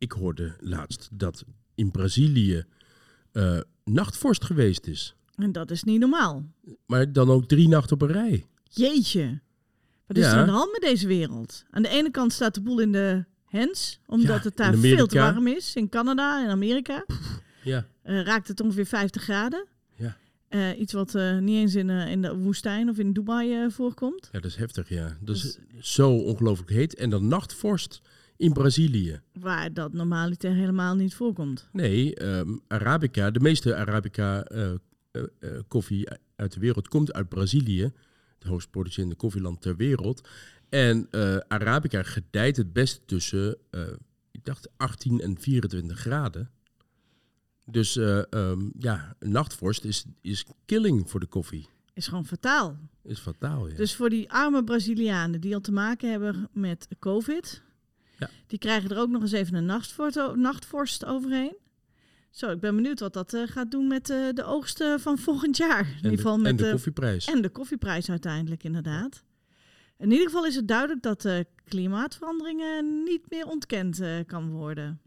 Ik hoorde laatst dat in Brazilië nachtvorst geweest is. En dat is niet normaal. Maar dan ook 3 nachten op een rij. Jeetje. Wat is er aan de hand met deze wereld? Aan de ene kant staat de boel in de hens, omdat het daar veel te warm is. In Canada en Amerika. Ja. Raakt het ongeveer 50 graden. Ja. Iets wat niet eens in de woestijn of in Dubai voorkomt. Ja, dat is heftig, ja. Dat is zo ongelooflijk heet. En dan nachtvorst in Brazilië. Waar dat normaliter helemaal niet voorkomt. Nee, Arabica, de meeste Arabica koffie uit de wereld komt uit Brazilië. Het hoogst producerende koffieland ter wereld. En Arabica gedijt het best tussen, ik dacht, 18 en 24 graden. Dus nachtvorst is killing voor de koffie. Is gewoon fataal. Is fataal, ja. Dus voor die arme Brazilianen die al te maken hebben met COVID, ja, die krijgen er ook nog eens even een nachtvorst overheen. Zo, ik ben benieuwd wat dat gaat doen met de oogsten van volgend jaar. In ieder geval met de koffieprijs. En de koffieprijs uiteindelijk, inderdaad. In ieder geval is het duidelijk dat klimaatveranderingen niet meer ontkend kan worden.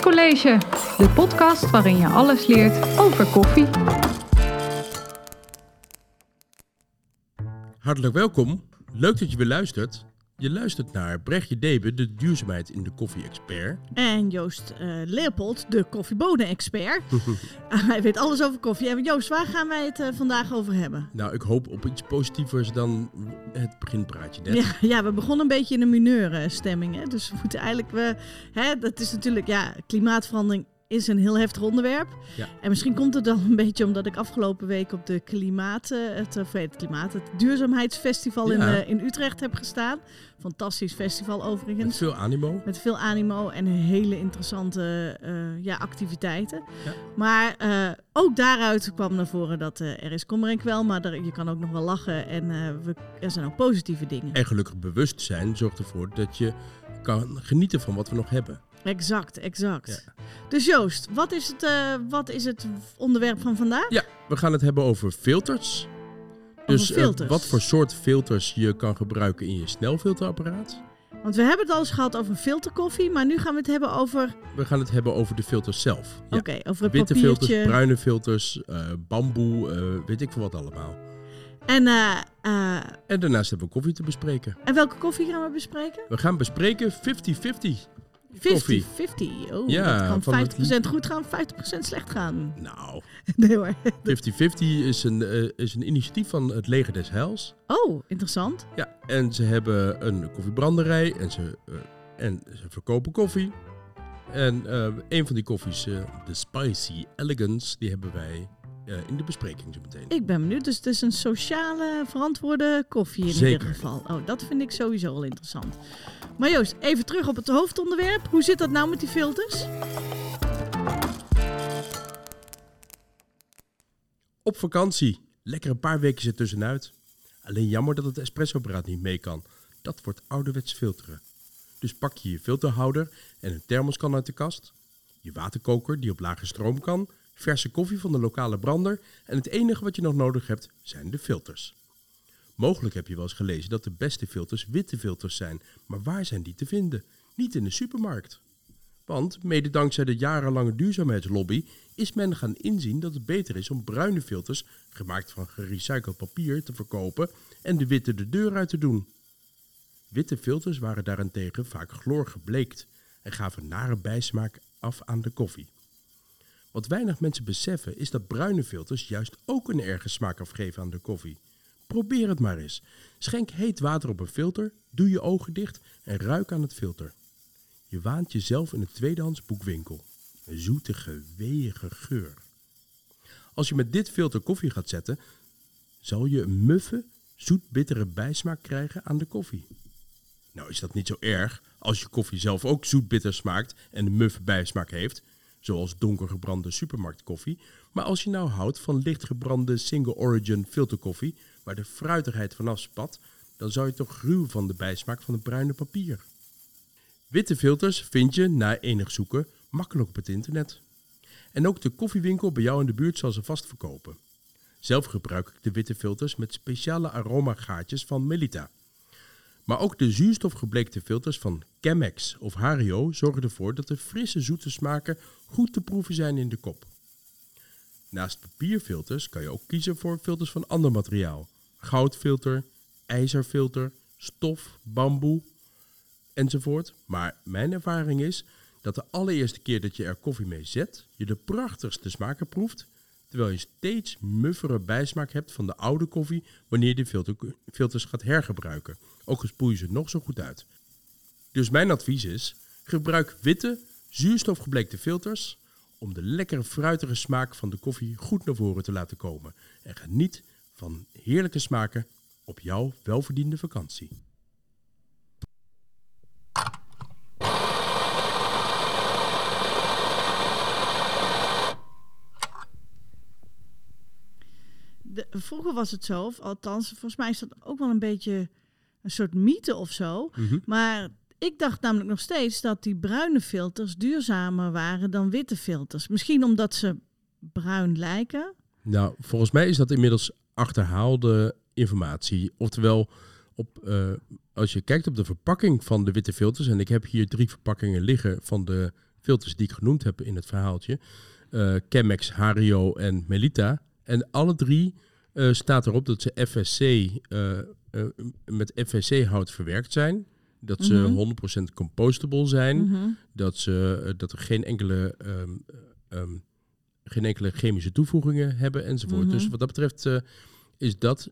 College, de podcast waarin je alles leert over koffie. Hartelijk welkom. Leuk dat je weer luistert. Je luistert naar Brechtje Debe, de duurzaamheid in de koffie-expert. En Joost Leerpelt, de koffiebonen-expert. Hij weet alles over koffie. En Joost, waar gaan wij het vandaag over hebben? Nou, ik hoop op iets positievers dan het beginpraatje net. Ja, we begonnen een beetje in een mineurstemming. Hè? Dus we moeten eigenlijk... dat is natuurlijk... Ja, klimaatverandering is een heel heftig onderwerp. Ja. En misschien komt het dan een beetje omdat ik afgelopen week op de het duurzaamheidsfestival in Utrecht heb gestaan. Fantastisch festival overigens. Met veel animo. En hele interessante activiteiten. Ja. Maar ook daaruit kwam naar voren dat er is kommer en kwel, maar je kan ook nog wel lachen en er zijn ook positieve dingen. En gelukkig bewustzijn zorgt ervoor dat je kan genieten van wat we nog hebben. Exact. Ja. Dus Joost, wat is het onderwerp van vandaag? Ja, we gaan het hebben over filters. Wat voor soort filters je kan gebruiken in je snelfilterapparaat. Want we hebben het al eens gehad over filterkoffie, maar nu gaan we het hebben over... We gaan het hebben over de filters zelf. Ja. Oké, over het witte papiertje. Filters, bruine filters, bamboe, weet ik veel wat allemaal. En daarnaast hebben we koffie te bespreken. En welke koffie gaan we bespreken? We gaan bespreken 50-50. 50-50. Oh, ja, dat kan 50% goed gaan, 50% slecht gaan. Nou, nee hoor. 50-50 is een initiatief van het Leger des Heils. Oh, interessant. Ja, en ze hebben een koffiebranderij en ze verkopen koffie. En een van die koffies, de Spicy Elegance, die hebben wij in de bespreking zo meteen. Ik ben benieuwd. Dus het is een sociale verantwoorde koffie in ieder geval. Oh, dat vind ik sowieso al interessant. Maar Joost, even terug op het hoofdonderwerp. Hoe zit dat nou met die filters? Op vakantie. Lekker een paar weken ertussenuit. Alleen jammer dat het espressoapparaat niet mee kan. Dat wordt ouderwets filteren. Dus pak je je filterhouder en een thermoskan uit de kast. Je waterkoker die op lage stroom kan. Verse koffie van de lokale brander en het enige wat je nog nodig hebt zijn de filters. Mogelijk heb je wel eens gelezen dat de beste filters witte filters zijn, maar waar zijn die te vinden? Niet in de supermarkt. Want mede dankzij de jarenlange duurzaamheidslobby is men gaan inzien dat het beter is om bruine filters, gemaakt van gerecycled papier, te verkopen en de witte de deur uit te doen. Witte filters waren daarentegen vaak chloorgebleekt en gaven nare bijsmaak af aan de koffie. Wat weinig mensen beseffen is dat bruine filters juist ook een erge smaak afgeven aan de koffie. Probeer het maar eens. Schenk heet water op een filter, doe je ogen dicht en ruik aan het filter. Je waant jezelf in een tweedehands boekwinkel. Een zoetige, weeige geur. Als je met dit filter koffie gaat zetten, zal je een muffe, zoet-bittere bijsmaak krijgen aan de koffie. Nou is dat niet zo erg als je koffie zelf ook zoet-bitter smaakt en een muffe bijsmaak heeft... zoals donkergebrande supermarktkoffie. Maar als je nou houdt van lichtgebrande single origin filterkoffie, waar de fruitigheid vanaf spat, dan zou je toch ruw van de bijsmaak van het bruine papier. Witte filters vind je, na enig zoeken, makkelijk op het internet. En ook de koffiewinkel bij jou in de buurt zal ze vast verkopen. Zelf gebruik ik de witte filters met speciale aromagaatjes van Melitta. Maar ook de zuurstofgebleekte filters van Chemex of Hario zorgen ervoor dat de frisse zoete smaken goed te proeven zijn in de kop. Naast papierfilters kan je ook kiezen voor filters van ander materiaal. Goudfilter, ijzerfilter, stof, bamboe enzovoort. Maar mijn ervaring is dat de allereerste keer dat je er koffie mee zet, je de prachtigste smaken proeft, terwijl je steeds muffere bijsmaak hebt van de oude koffie wanneer je de filters gaat hergebruiken. Ook al spoel je ze nog zo goed uit. Dus mijn advies is, gebruik witte, zuurstofgebleekte filters om de lekkere fruitige smaak van de koffie goed naar voren te laten komen. En geniet van heerlijke smaken op jouw welverdiende vakantie. Vroeger was het zo, althans, volgens mij is dat ook wel een beetje een soort mythe of zo. Mm-hmm. Maar ik dacht namelijk nog steeds dat die bruine filters duurzamer waren dan witte filters. Misschien omdat ze bruin lijken. Nou, volgens mij is dat inmiddels achterhaalde informatie. Oftewel, als je kijkt op de verpakking van de witte filters, en ik heb hier 3 verpakkingen liggen van de filters die ik genoemd heb in het verhaaltje. Chemex, Hario en Melitta. En alle 3 staat erop dat ze FSC met FSC-hout verwerkt zijn. Dat ze 100% compostable zijn. Mm-hmm. Dat er geen enkele chemische toevoegingen hebben enzovoort. Mm-hmm. Dus wat dat betreft is dat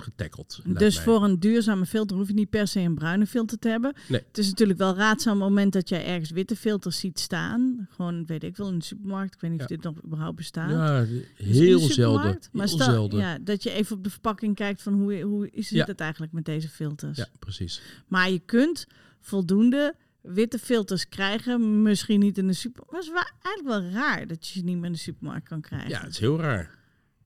getackeld. Dus voor een duurzame filter hoef je niet per se een bruine filter te hebben. Nee. Het is natuurlijk wel raadzaam op het moment dat jij ergens witte filters ziet staan. Gewoon, weet ik wel, in de supermarkt. Ik weet niet of dit nog überhaupt bestaat. Ja, heel dus zelden. Maar heel zelden. Ja, dat je even op de verpakking kijkt van hoe is het eigenlijk met deze filters. Ja, precies. Maar je kunt voldoende witte filters krijgen. Misschien niet in de supermarkt. Maar het is eigenlijk wel raar dat je ze niet meer in de supermarkt kan krijgen. Ja, het is heel raar.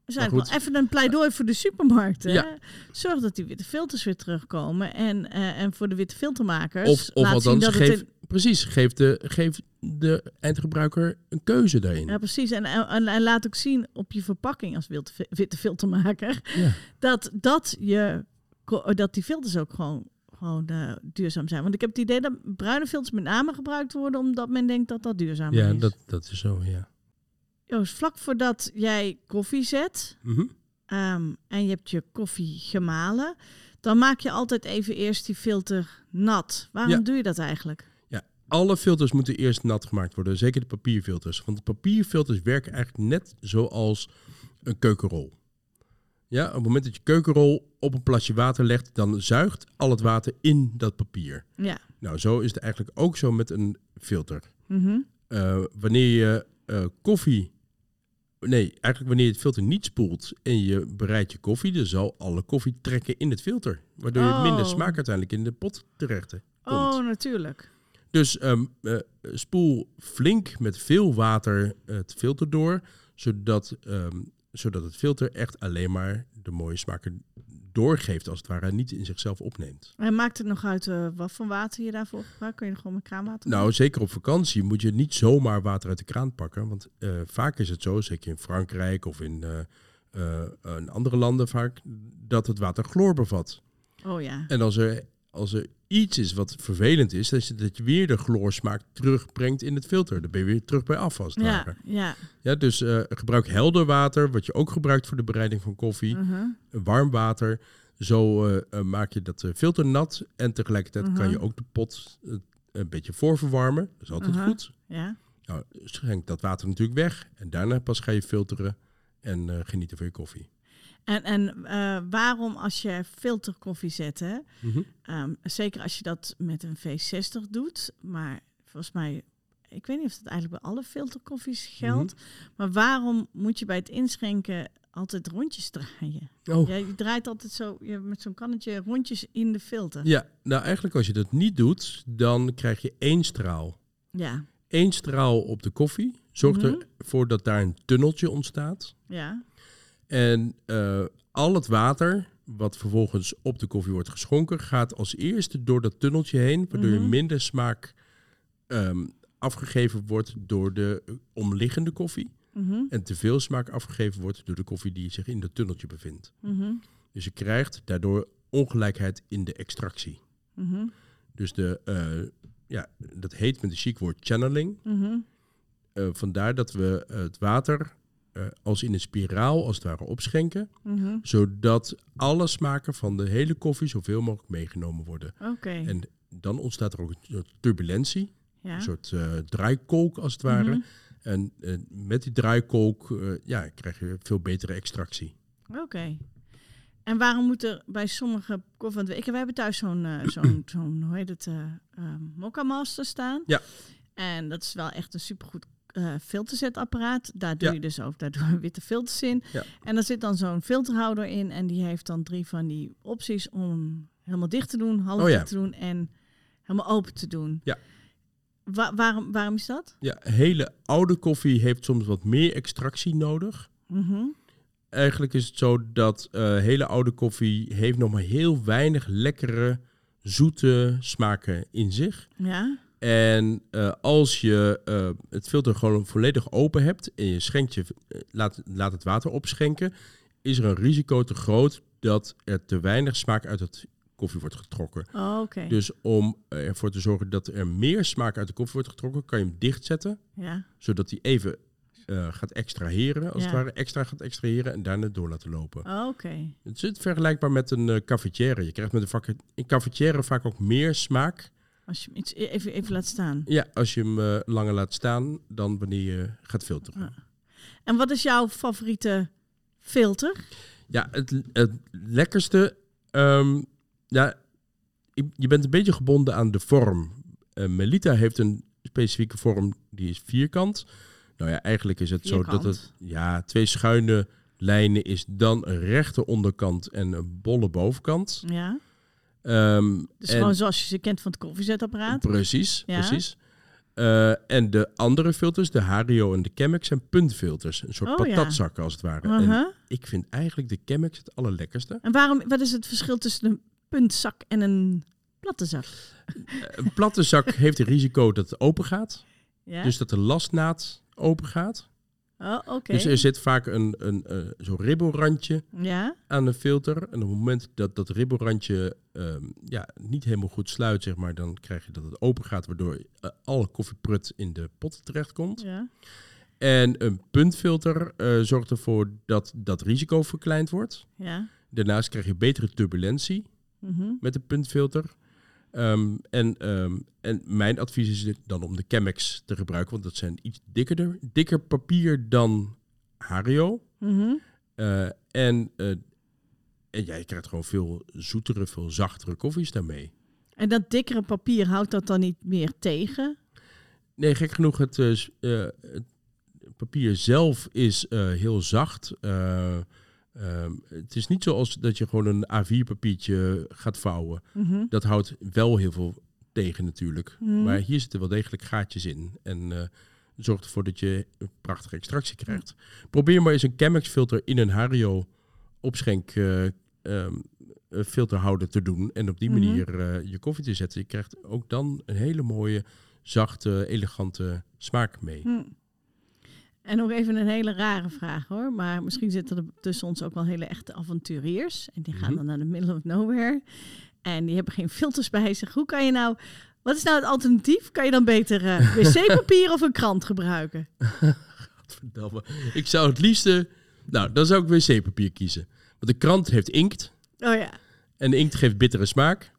Dus eigenlijk wel even een pleidooi voor de supermarkten. Ja. Zorg dat die witte filters weer terugkomen. En voor de witte filtermakers. Of althans, geef de eindgebruiker een keuze daarin. Ja, precies. En laat ook zien op je verpakking als witte filtermaker. Ja. Dat die filters ook gewoon duurzaam zijn. Want ik heb het idee dat bruine filters met name gebruikt worden, omdat men denkt dat dat duurzaam is. Ja, dat is zo, ja. Joost, vlak voordat jij koffie zet en je hebt je koffie gemalen, dan maak je altijd even eerst die filter nat. Waarom doe je dat eigenlijk? Ja, alle filters moeten eerst nat gemaakt worden, zeker de papierfilters. Want de papierfilters werken eigenlijk net zoals een keukenrol. Ja, op het moment dat je keukenrol op een plasje water legt, dan zuigt al het water in dat papier. Ja. Nou, zo is het eigenlijk ook zo met een filter. Mm-hmm. Wanneer je wanneer je het filter niet spoelt en je bereidt je koffie, dan zal alle koffie trekken in het filter. Waardoor je minder smaak uiteindelijk in de pot terecht komt. Oh, natuurlijk. Dus spoel flink met veel water het filter door, zodat het filter echt alleen maar de mooie smaken doorgeeft, als het ware, en niet in zichzelf opneemt. En maakt het nog uit wat voor water je daarvoor gebruikt? Kun je nog gewoon met kraanwater? Nou, zeker op vakantie moet je niet zomaar water uit de kraan pakken. Want vaak is het zo, zeker in Frankrijk of in andere landen vaak, dat het water chloor bevat. Oh ja. En als er iets is wat vervelend is, dan is het dat je weer de chloorsmaak terugbrengt in het filter. Dan ben je weer terug bij af als het ware. Ja, dus gebruik helder water, wat je ook gebruikt voor de bereiding van koffie. Uh-huh. Warm water. Zo maak je dat filter nat. En tegelijkertijd kan je ook de pot een beetje voorverwarmen. Dat is altijd goed. Ja. Nou, schenk dat water natuurlijk weg. En daarna pas ga je filteren en genieten van je koffie. En waarom als je filterkoffie zet, hè? Mm-hmm. Zeker als je dat met een V60 doet, maar volgens mij, ik weet niet of dat eigenlijk bij alle filterkoffies geldt, maar waarom moet je bij het inschenken altijd rondjes draaien? Oh. Ja, je draait altijd zo met zo'n kannetje rondjes in de filter. Ja, nou eigenlijk als je dat niet doet, dan krijg je één straal. Ja. één straal op de koffie zorgt ervoor dat daar een tunneltje ontstaat. Ja. En al het water wat vervolgens op de koffie wordt geschonken gaat als eerste door dat tunneltje heen, waardoor je minder smaak afgegeven wordt door de omliggende koffie. En te veel smaak afgegeven wordt door de koffie die zich in dat tunneltje bevindt. Dus je krijgt daardoor ongelijkheid in de extractie. Dus de, dat heet met een chic woord channeling. Vandaar dat we het water als in een spiraal als het ware opschenken. Zodat alle smaken van de hele koffie zoveel mogelijk meegenomen worden. Okay. En dan ontstaat er ook een soort turbulentie. Ja. Een soort draaikolk als het ware. En met die draaikolk krijg je veel betere extractie. Oké. Okay. En waarom moet er bij sommige koffie... Want wij hebben thuis zo'n hoe heet het, Moccamaster staan. Ja. En dat is wel echt een supergoed filterzetapparaat. Daar doe je dus ook witte filters in. Ja. En daar zit dan zo'n filterhouder in. En die heeft dan 3 van die opties om helemaal dicht te doen, half dicht te doen en helemaal open te doen. Ja. Waarom is dat? Ja, hele oude koffie heeft soms wat meer extractie nodig. Eigenlijk is het zo dat hele oude koffie heeft nog maar heel weinig lekkere, zoete smaken in zich. Ja. En als je het filter gewoon volledig open hebt en je schenkt laat het water opschenken, is er een risico te groot dat er te weinig smaak uit het koffie wordt getrokken. Oh, okay. Dus om ervoor te zorgen dat er meer smaak uit de koffie wordt getrokken, kan je hem dichtzetten, zodat hij even gaat extraheren, als het ware extra gaat extraheren en daarna door laten lopen. Oh, okay. Het is vergelijkbaar met een cafetière. Je krijgt met een cafetière vaak ook meer smaak als je hem iets even laat staan. Ja, als je hem langer laat staan dan wanneer je gaat filteren. Ah. En wat is jouw favoriete filter? Ja, het lekkerste... je bent een beetje gebonden aan de vorm. Melitta heeft een specifieke vorm, die is vierkant. Nou ja, eigenlijk is het zo dat het 2 schuine lijnen is, dan een rechte onderkant en een bolle bovenkant. Ja. Dus gewoon zoals je ze kent van het koffiezetapparaat. Precies. En de andere filters, de Hario en de Chemex, zijn puntfilters. Een soort patatzakken als het ware. En ik vind eigenlijk de Chemex het allerlekkerste. En wat is het verschil tussen een puntzak en een platte zak? Een platte zak heeft het risico dat het open gaat. Ja? Dus dat de lasnaad open gaat. Oh, okay. Dus er zit vaak zo'n ribbelrandje aan een filter. En op het moment dat dat ribbelrandje niet helemaal goed sluit, zeg maar, dan krijg je dat het open gaat, waardoor alle koffieprut in de pot terechtkomt. Ja. En een puntfilter zorgt ervoor dat dat risico verkleind wordt. Ja. Daarnaast krijg je betere turbulentie met de puntfilter. En mijn advies is dan om de Chemex te gebruiken, want dat zijn iets dikker papier dan Hario. Je krijgt gewoon veel zoetere, veel zachtere koffies daarmee. En dat dikkere papier, houdt dat dan niet meer tegen? Nee, gek genoeg, het papier zelf is heel zacht. Het is niet zoals dat je gewoon een A4-papiertje gaat vouwen. Dat houdt wel heel veel tegen natuurlijk. Maar hier zitten wel degelijk gaatjes in. En zorgt ervoor dat je een prachtige extractie krijgt. Probeer maar eens een Chemex-filter in een Hario opschenkfilterhouder te doen. En op die manier je koffie te zetten. Je krijgt ook dan een hele mooie, zachte, elegante smaak mee. En nog even een hele rare vraag hoor. Maar misschien zitten er tussen ons ook wel hele echte avonturiers. En die gaan dan naar de middle of nowhere. En die hebben geen filters bij zich. Hoe kan je nou... Wat is nou het alternatief? Kan je dan beter wc-papier of een krant gebruiken? Godverdamme. Ik zou het liefste... Nou, dan zou ik wc-papier kiezen. Want de krant heeft inkt. Oh ja. En de inkt geeft bittere smaak.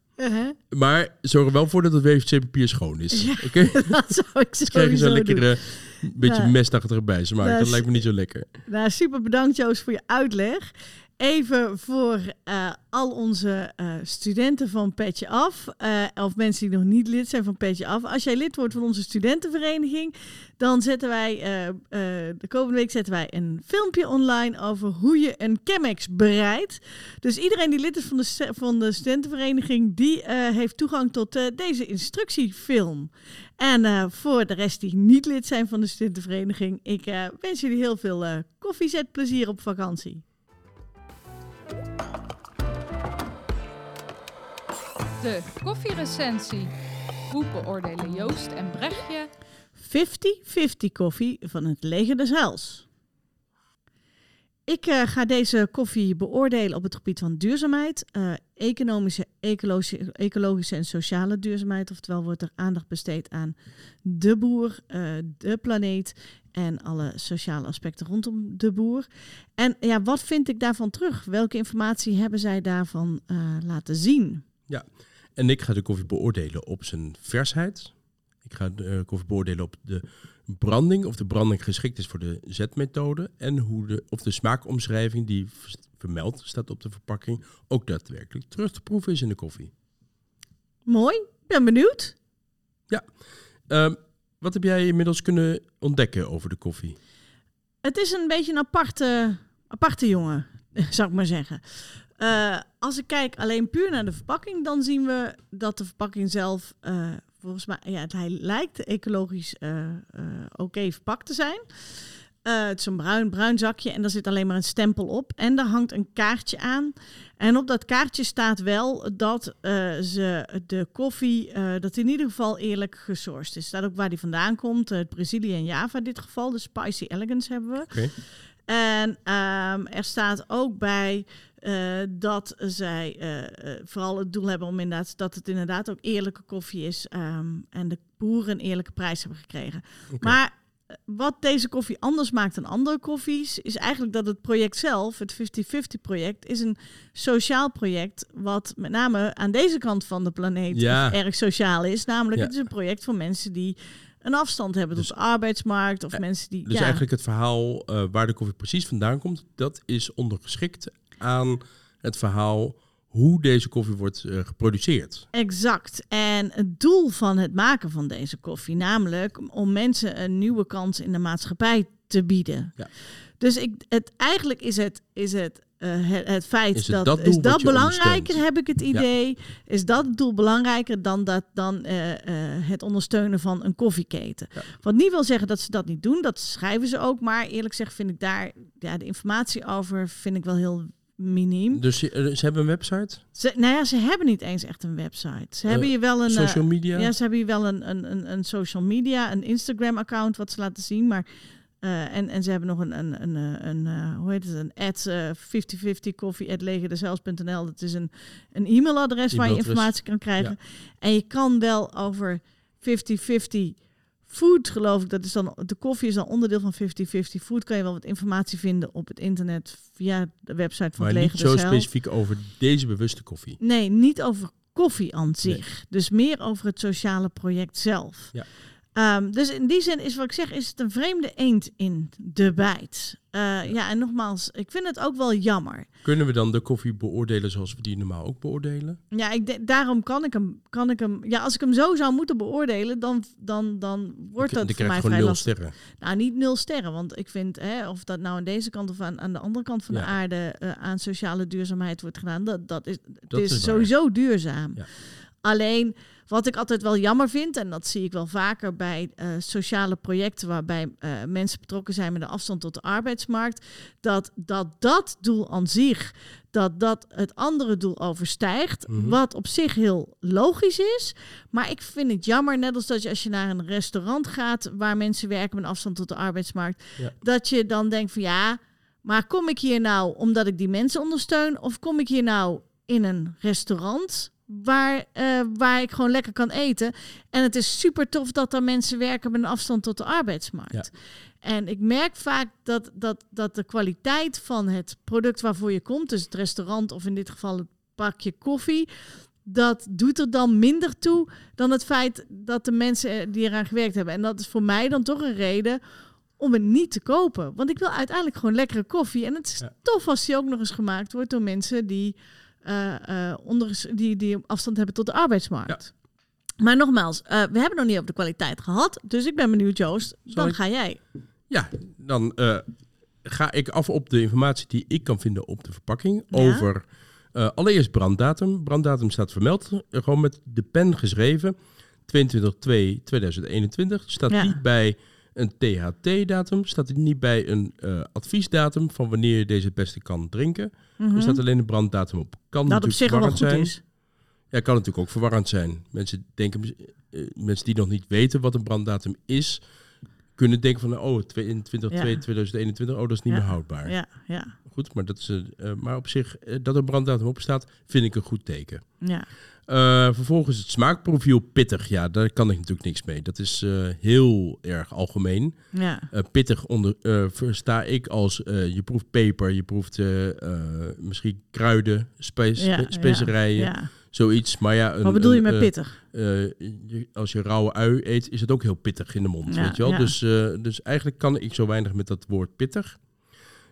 Maar zorg er wel voor dat het wc-papier schoon is. Ja, okay? Dat zou ik sowieso krijg je zo'n lekkere... Een beetje mestachtig erbij, maar dat lijkt me niet zo lekker. Nou, super bedankt Joost voor je uitleg. Even voor al onze studenten van Petje Af. Of mensen die nog niet lid zijn van Petje Af. Als jij lid wordt van onze studentenvereniging, dan zetten wij de komende week een filmpje online over hoe je een Chemex bereidt. Dus iedereen die lid is van de studentenvereniging, die heeft toegang tot deze instructiefilm. En voor de rest die niet lid zijn van de studentenvereniging, ik wens jullie heel veel koffiezetplezier op vakantie. De koffierecensie. Groepen oordelen Joost en Brechtje. 50-50 koffie van het Leger des Heils. Ik ga deze koffie beoordelen op het gebied van duurzaamheid. Economische, ecologische en sociale duurzaamheid. Oftewel wordt er aandacht besteed aan de boer, de planeet en alle sociale aspecten rondom de boer. En ja, wat vind ik daarvan terug? Welke informatie hebben zij daarvan laten zien? Ja, en ik ga de koffie beoordelen op zijn versheid. Ik ga de koffie beoordelen op de branding, of de branding geschikt is voor de zetmethode. En of de smaakomschrijving die vermeld staat op de verpakking ook daadwerkelijk terug te proeven is in de koffie. Mooi, ik ben benieuwd. Ja, wat heb jij inmiddels kunnen ontdekken over de koffie? Het is een beetje een aparte jongen, zou ik maar zeggen. Als ik kijk alleen puur naar de verpakking, dan zien we dat de verpakking zelf, volgens mij, ja, hij lijkt ecologisch oké verpakt te zijn. Het is een bruin zakje en daar zit alleen maar een stempel op. En daar hangt een kaartje aan. En op dat kaartje staat wel dat ze de koffie, dat in ieder geval eerlijk gesourced is. Staat ook waar die vandaan komt. Brazilië en Java in dit geval. De Spicy Elegance hebben we. Okay. En er staat ook bij dat zij vooral het doel hebben om dat het ook eerlijke koffie is. En de boeren een eerlijke prijs hebben gekregen. Okay. Maar wat deze koffie anders maakt dan andere koffies, is eigenlijk dat het project zelf, het 50-50 project, is een sociaal project wat met name aan deze kant van de planeet erg sociaal is. Namelijk, het is een project voor mensen die een afstand hebben tot de arbeidsmarkt of mensen die... Dus eigenlijk het verhaal waar de koffie precies vandaan komt, dat is ondergeschikt aan het verhaal hoe deze koffie wordt geproduceerd. Exact. En het doel van het maken van deze koffie, namelijk om mensen een nieuwe kans in de maatschappij te bieden. Ja. Dus het feit is het dat is dat belangrijker, heb ik het idee. Ja. Is dat het doel belangrijker dan het ondersteunen van een koffieketen? Ja. Wat niet wil zeggen dat ze dat niet doen, dat schrijven ze ook. Maar eerlijk gezegd vind ik daar de informatie over wel heel miniem. Dus ze hebben een website? Ze hebben niet eens echt een website. Ze hebben hier wel een social media. Ja, ze hebben hier wel een social media, een Instagram-account wat ze laten zien, maar. En ze hebben nog een ad, 50-50 koffie@legerdesheils.nl. Dat is een e-mailadres waar je informatie kan krijgen. Ja. En je kan wel over 50-50 food, geloof ik. Dat is dan, de koffie is dan onderdeel van 50-50 food. Kan je wel wat informatie vinden op het internet via de website van het Leger des Heils. Maar niet zo specifiek over deze bewuste koffie. Nee, niet over koffie aan zich. Nee. Dus meer over het sociale project zelf. Ja. Dus in die zin is wat ik zeg, is het een vreemde eend in de bijt. En nogmaals, ik vind het ook wel jammer. Kunnen we dan de koffie beoordelen zoals we die normaal ook beoordelen? Ja, daarom kan ik hem... Ja, als ik hem zo zou moeten beoordelen, dan wordt dat voor mij vrij lastig. Dan krijg je gewoon 0 sterren. Nou, niet 0 sterren, want ik vind, of dat nou aan deze kant of aan de andere kant van de aarde aan sociale duurzaamheid wordt gedaan, dat is sowieso duurzaam. Ja. Alleen, wat ik altijd wel jammer vind, en dat zie ik wel vaker bij sociale projecten waarbij mensen betrokken zijn met de afstand tot de arbeidsmarkt, dat doel aan zich, dat het andere doel overstijgt, wat op zich heel logisch is. Maar ik vind het jammer, net als dat je als je naar een restaurant gaat waar mensen werken met afstand tot de arbeidsmarkt, dat je dan denkt van maar kom ik hier nou omdat ik die mensen ondersteun of kom ik hier nou in een restaurant waar ik gewoon lekker kan eten. En het is super tof dat er mensen werken met een afstand tot de arbeidsmarkt. Ja. En ik merk vaak dat de kwaliteit van het product waarvoor je komt, dus het restaurant of in dit geval het pakje koffie, dat doet er dan minder toe dan het feit dat de mensen die eraan gewerkt hebben. En dat is voor mij dan toch een reden om het niet te kopen. Want ik wil uiteindelijk gewoon lekkere koffie. En het is tof als die ook nog eens gemaakt wordt door mensen die, die afstand hebben tot de arbeidsmarkt. Ja. Maar nogmaals, we hebben nog niet over de kwaliteit gehad. Dus ik ben benieuwd, Joost. Dan ga jij. Ja, dan ga ik af op de informatie die ik kan vinden op de verpakking. Ja? Over allereerst branddatum. Branddatum staat vermeld. Gewoon met de pen geschreven. 22/2/2021. Staat niet bij een THT-datum. Staat niet bij een adviesdatum van wanneer je deze het beste kan drinken. Mm-hmm. Er staat alleen een branddatum op. Kan dat natuurlijk op zich wel goed zijn. Is. Ja, kan natuurlijk ook verwarrend zijn. Mensen denken, mensen die nog niet weten wat een branddatum is, kunnen denken van, oh, 22/2/2021, oh, dat is niet meer houdbaar. Ja, ja. Goed, maar dat is, maar op zich, dat er branddatum op staat, vind ik een goed teken. Ja. Vervolgens het smaakprofiel pittig. Ja, daar kan ik natuurlijk niks mee. Dat is heel erg algemeen. Ja. Pittig versta ik als je proeft peper, je proeft misschien kruiden, specerijen. Ja, ja. Zoiets, maar ja... Wat bedoel je met pittig? Als je rauwe ui eet, is het ook heel pittig in de mond, weet je wel? Ja. Dus eigenlijk kan ik zo weinig met dat woord pittig.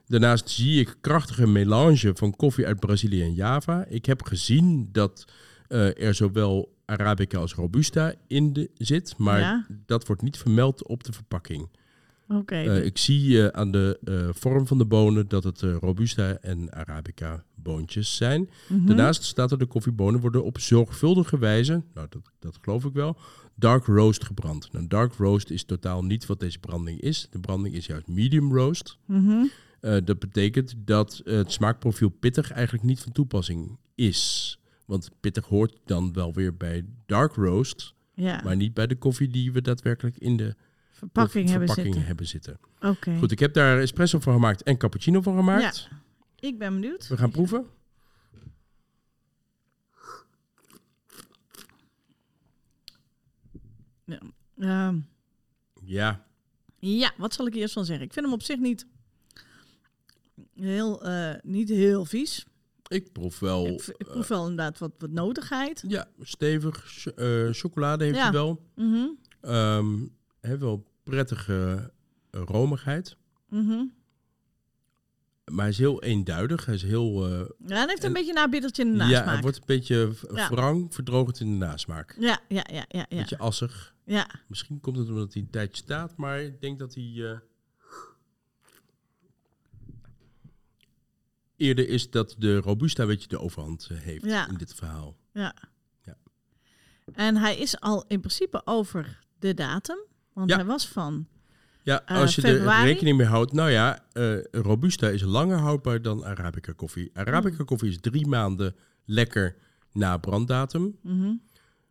Daarnaast zie ik krachtige melange van koffie uit Brazilië en Java. Ik heb gezien dat er zowel Arabica als Robusta in zit, maar dat wordt niet vermeld op de verpakking. Okay. Ik zie aan de vorm van de bonen dat het Robusta en Arabica boontjes zijn. Mm-hmm. Daarnaast staat er de koffiebonen worden op zorgvuldige wijze, nou dat geloof ik wel, dark roast gebrand. Nou, dark roast is totaal niet wat deze branding is. De branding is juist medium roast. Mm-hmm. Dat betekent dat het smaakprofiel pittig eigenlijk niet van toepassing is. Want pittig hoort dan wel weer bij dark roast, maar niet bij de koffie die we daadwerkelijk in de verpakking hebben zitten. Okay. Goed, ik heb daar espresso van gemaakt en cappuccino van gemaakt. Ja. Ik ben benieuwd. We gaan proeven. Ja. Ja, wat zal ik eerst van zeggen? Ik vind hem op zich niet heel vies. Ik proef wel... Ik proef wel inderdaad wat nodigheid. Ja, stevig. Chocolade heeft hij wel. Mm-hmm. Wel prettige romigheid. Mm-hmm. Maar hij is heel eenduidig. Hij is heel... hij heeft een beetje een bittertje in de nasmaak. Ja, hij wordt een beetje wrang, verdrogend in de nasmaak. Ja. Een beetje assig. Ja. Misschien komt het omdat hij een tijdje staat, maar ik denk dat hij... Eerder is dat de Robusta een beetje de overhand heeft in dit verhaal. Ja. En hij is al in principe over de datum, want hij was van... Ja, als je er rekening mee houdt. Nou ja, Robusta is langer houdbaar dan Arabica koffie. Arabica koffie is 3 maanden lekker na branddatum. Mm-hmm.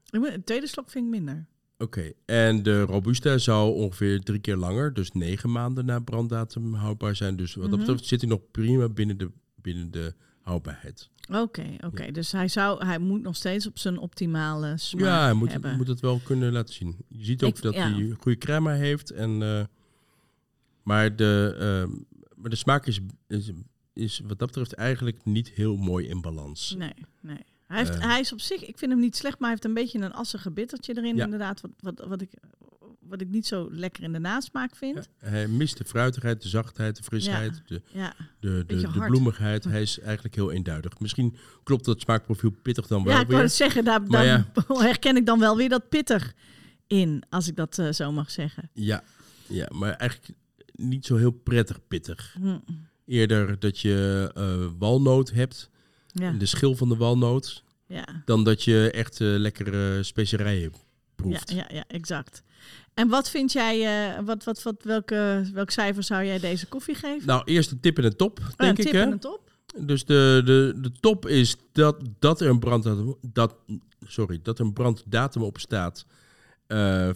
Een tweede slok vind ik minder. Oké, en de Robusta zou ongeveer 3 keer langer, dus 9 maanden na branddatum houdbaar zijn. Dus wat dat betreft zit hij nog prima binnen de houdbaarheid. Oké. Dus hij moet nog steeds op zijn optimale smaak hebben. Ja, hij moet het wel kunnen laten zien. Je ziet ook dat hij goede crema heeft en... Maar de smaak is wat dat betreft eigenlijk niet heel mooi in balans. Nee. Hij is op zich, ik vind hem niet slecht, maar hij heeft een beetje een assige bittertje erin. Ja. Inderdaad, wat ik niet zo lekker in de nasmaak vind. Ja, hij mist de fruitigheid, de zachtheid, de frisheid, de bloemigheid. Hij is eigenlijk heel eenduidig. Misschien klopt dat smaakprofiel pittig dan wel weer. Ja, ik wou het zeggen, daar herken ik dan wel weer dat pittig in, als ik dat zo mag zeggen. Ja, maar eigenlijk... niet zo heel prettig pittig. Mm. Eerder dat je walnoot hebt, de schil van de walnoot, dan dat je echt lekkere specerijen proeft. Ja, exact. En wat vind jij, welk cijfer zou jij deze koffie geven? Nou, eerst een tip en een top, denk ik. Dus de top is dat er een branddatum op staat,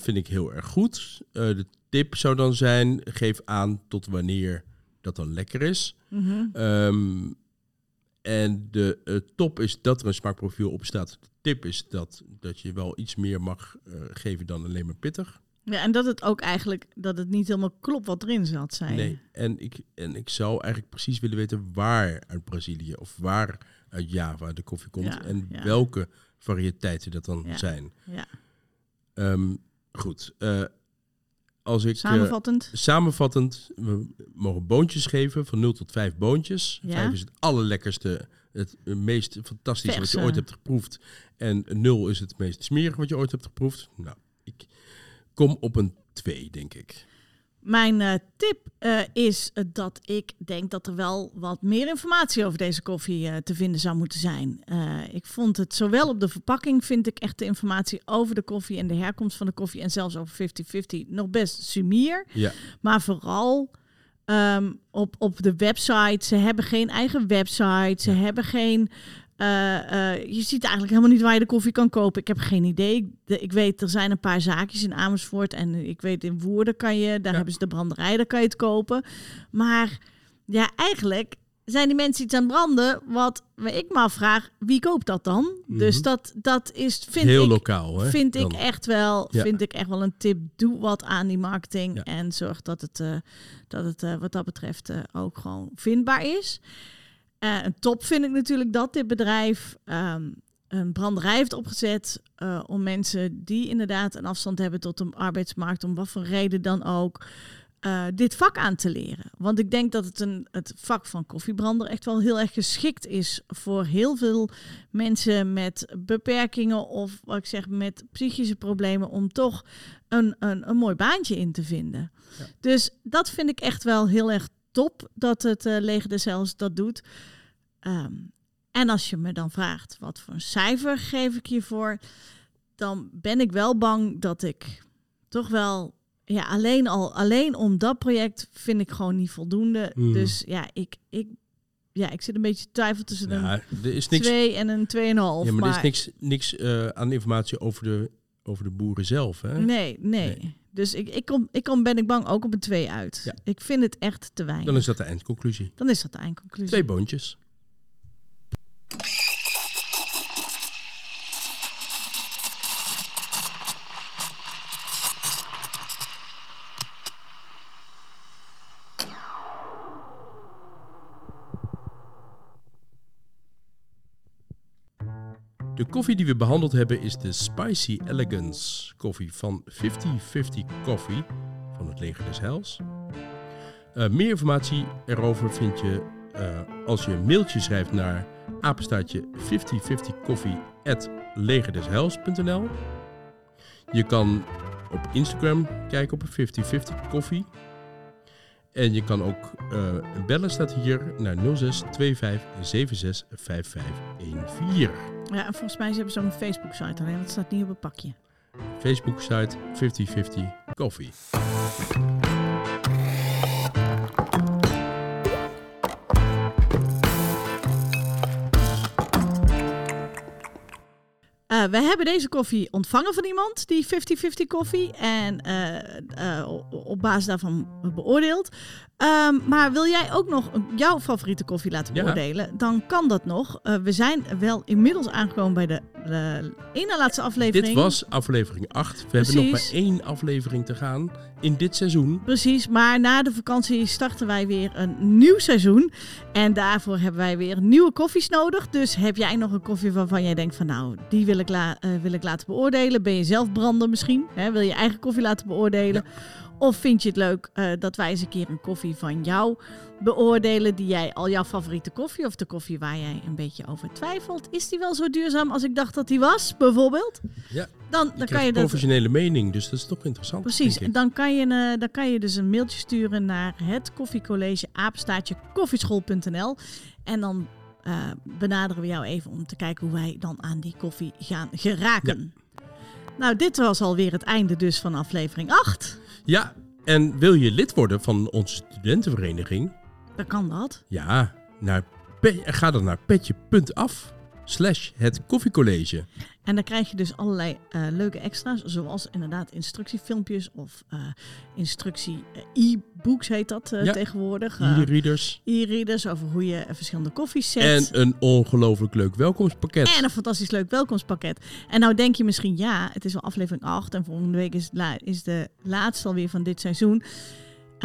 vind ik heel erg goed. De tip zou dan zijn, geef aan tot wanneer dat dan lekker is. Mm-hmm. En de top is dat er een smaakprofiel op staat. De tip is dat je wel iets meer mag geven dan alleen maar pittig. Ja, en dat het ook eigenlijk dat het niet helemaal klopt wat erin zat, zei. Nee, en ik zou eigenlijk precies willen weten waar uit Brazilië of waar uit Java de koffie komt. En welke variëteiten dat dan zijn. Ja. Goed, als ik... Samenvattend, we mogen boontjes geven van 0 tot 5 boontjes. Ja. 5 is het allerlekkerste, het meest fantastische Verse. Wat je ooit hebt geproefd. En 0 is het meest smerige wat je ooit hebt geproefd. Nou, ik kom op een 2, denk ik. Mijn tip is dat ik denk dat er wel wat meer informatie over deze koffie te vinden zou moeten zijn. Ik vond het zowel op de verpakking vind ik echt de informatie over de koffie en de herkomst van de koffie en zelfs over 50-50 nog best sumier. Ja. Maar vooral op de website. Ze hebben geen eigen website. Ze hebben geen... je ziet eigenlijk helemaal niet waar je de koffie kan kopen. Ik heb geen idee. Ik weet, er zijn een paar zaakjes in Amersfoort. En ik weet, in Woerden kan je... Daar hebben ze de branderij, daar kan je het kopen. Maar ja, eigenlijk zijn die mensen iets aan het branden. Wat ik me afvraag, wie koopt dat dan? Mm-hmm. Dus dat is, vind heel ik... lokaal, hè? Vind ik echt wel een tip. Doe wat aan die marketing. Ja. En zorg dat het wat dat betreft ook gewoon vindbaar is. Een top vind ik natuurlijk dat dit bedrijf een branderij heeft opgezet om mensen die inderdaad een afstand hebben tot de arbeidsmarkt, om wat voor reden dan ook, dit vak aan te leren. Want ik denk dat het vak van koffiebrander echt wel heel erg geschikt is voor heel veel mensen met beperkingen of wat ik zeg met psychische problemen om toch een mooi baantje in te vinden. Ja. Dus dat vind ik echt wel heel erg top dat het Leger des Heils dat doet. En als je me dan vraagt wat voor een cijfer geef ik hiervoor, dan ben ik wel bang dat ik toch wel... Ja, alleen om dat project vind ik gewoon niet voldoende. Mm. Dus ja, ik zit een beetje twijfel tussen een 2 en een 2,5. Ja, maar er is niks aan informatie over de boeren zelf, hè? Nee. Dus ik ben bang ook op een 2 uit. Ja. Ik vind het echt te weinig. Dan is dat de eindconclusie. 2 boontjes. De koffie die we behandeld hebben is de Spicy Elegance koffie van 50-50 Coffee van het Leger des Heils. Meer informatie erover vind je als je een mailtje schrijft naar apenstaartje 5050coffee@legerdesheils.nl. Je kan op Instagram kijken op 50-50 Coffee. En je kan ook bellen, staat hier, naar 06 25 76 55 14. Ja, en volgens mij hebben ze ook een Facebook-site, alleen dat staat niet op een pakje. Facebook-site 50-50 Coffee. We hebben deze koffie ontvangen van iemand, die 50-50 koffie, en op basis daarvan beoordeeld. Maar wil jij ook nog jouw favoriete koffie laten beoordelen? Ja. Dan kan dat nog. We zijn wel inmiddels aangekomen bij de ene laatste aflevering. Dit was aflevering 8. We hebben nog maar 1 aflevering te gaan in dit seizoen. Precies, maar na de vakantie starten wij weer een nieuw seizoen. En daarvoor hebben wij weer nieuwe koffies nodig. Dus heb jij nog een koffie waarvan jij denkt van nou, die wil ik laten beoordelen. Ben je zelf brander misschien? Hè? Wil je eigen koffie laten beoordelen? Ja. Of vind je het leuk dat wij eens een keer een koffie van jou beoordelen, die jij al jouw favoriete koffie of de koffie waar jij een beetje over twijfelt. Is die wel zo duurzaam als ik dacht dat die was, bijvoorbeeld? Ja, dan kan je een professionele mening, dus dat is toch interessant. Precies, en dan kan je dus een mailtje sturen naar het koffiecollege@koffieschool.nl en dan benaderen we jou even om te kijken hoe wij dan aan die koffie gaan geraken. Ja. Nou, dit was alweer het einde dus van aflevering 8. Ja, en wil je lid worden van onze studentenvereniging? Dan kan dat. Ja, ga dan naar petje.af/het koffiecollege. En dan krijg je dus allerlei leuke extra's, zoals inderdaad instructiefilmpjes of e-books heet dat tegenwoordig. E-readers. E-readers over hoe je verschillende koffies zet. En een ongelooflijk leuk welkomstpakket. En nou denk je misschien, ja, het is wel aflevering 8 en volgende week is de laatste alweer van dit seizoen.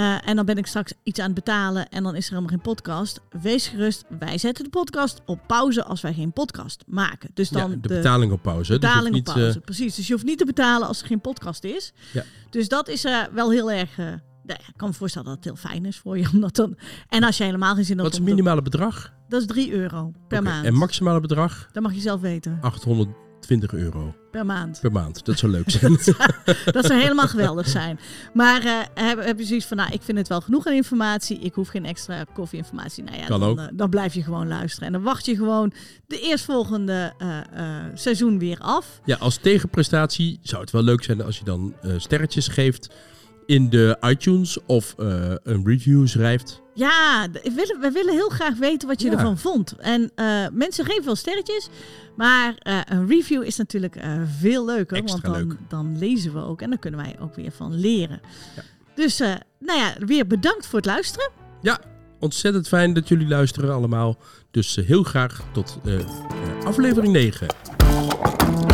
En dan ben ik straks iets aan het betalen en dan is er helemaal geen podcast. Wees gerust, wij zetten de podcast op pauze als wij geen podcast maken. Dus dan ja, de betaling op pauze. Betaling op pauze, precies. Dus je hoeft niet te betalen als er geen podcast is. Ja. Dus dat is wel heel erg... ik kan me voorstellen dat het heel fijn is voor je. Omdat dan... En als je helemaal geen zin hebt... Wat is het minimale bedrag? Dat is €3 per maand. En maximale bedrag? Dat mag je zelf weten. €820 per maand. Per maand, dat zou leuk zijn. Dat zou helemaal geweldig zijn. Maar heb je zoiets van, nou, ik vind het wel genoeg aan informatie. Ik hoef geen extra koffieinformatie. Nou ja, dan blijf je gewoon luisteren. En dan wacht je gewoon de eerstvolgende seizoen weer af. Ja, als tegenprestatie zou het wel leuk zijn als je dan sterretjes geeft... in de iTunes of een review schrijft. Ja, we willen heel graag weten wat je ervan vond. En mensen geven wel sterretjes, maar een review is natuurlijk veel leuker. Extra want dan lezen we ook en dan kunnen wij ook weer van leren. Ja. Dus weer bedankt voor het luisteren. Ja, ontzettend fijn dat jullie luisteren allemaal. Dus heel graag tot aflevering 9.